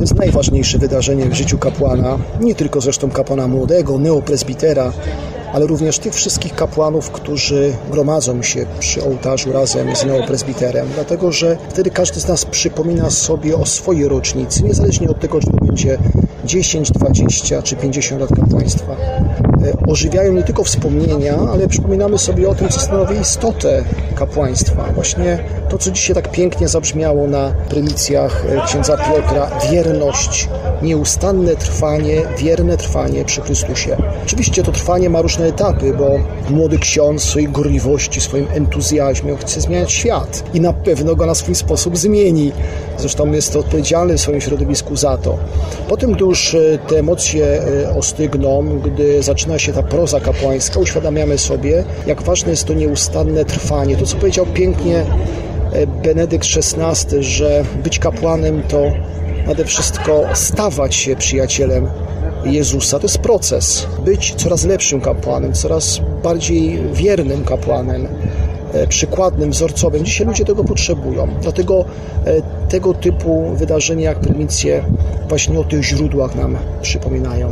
To jest najważniejsze wydarzenie w życiu kapłana, nie tylko zresztą kapłana młodego, neopresbitera, ale również tych wszystkich kapłanów, którzy gromadzą się przy ołtarzu razem z neopresbiterem, dlatego że wtedy każdy z nas przypomina sobie o swojej rocznicy, niezależnie od tego, czy to będzie 10, 20 czy 50 lat kapłaństwa. Ożywiają nie tylko wspomnienia, ale przypominamy sobie o tym, co stanowi istotę kapłaństwa. Właśnie to, co dzisiaj tak pięknie zabrzmiało na prylicjach księdza Piotra, wierność, nieustanne trwanie, wierne trwanie przy Chrystusie. Oczywiście to trwanie ma różne etapy, bo młody ksiądz w swojej gorliwości, swoim entuzjazmie chce zmieniać świat i na pewno go na swój sposób zmieni. Zresztą jest to odpowiedzialny w swoim środowisku za to. Potem, gdy już te emocje ostygną, gdy zaczyna się ta proza kapłańska, uświadamiamy sobie, jak ważne jest to nieustanne trwanie. To, co powiedział pięknie Benedykt XVI, że być kapłanem to nade wszystko stawać się przyjacielem Jezusa. To jest proces. Być coraz lepszym kapłanem, coraz bardziej wiernym kapłanem, przykładnym, wzorcowym. Dzisiaj ludzie tego potrzebują. Dlatego tego typu wydarzenia jak prylicje właśnie o tych źródłach nam przypominają.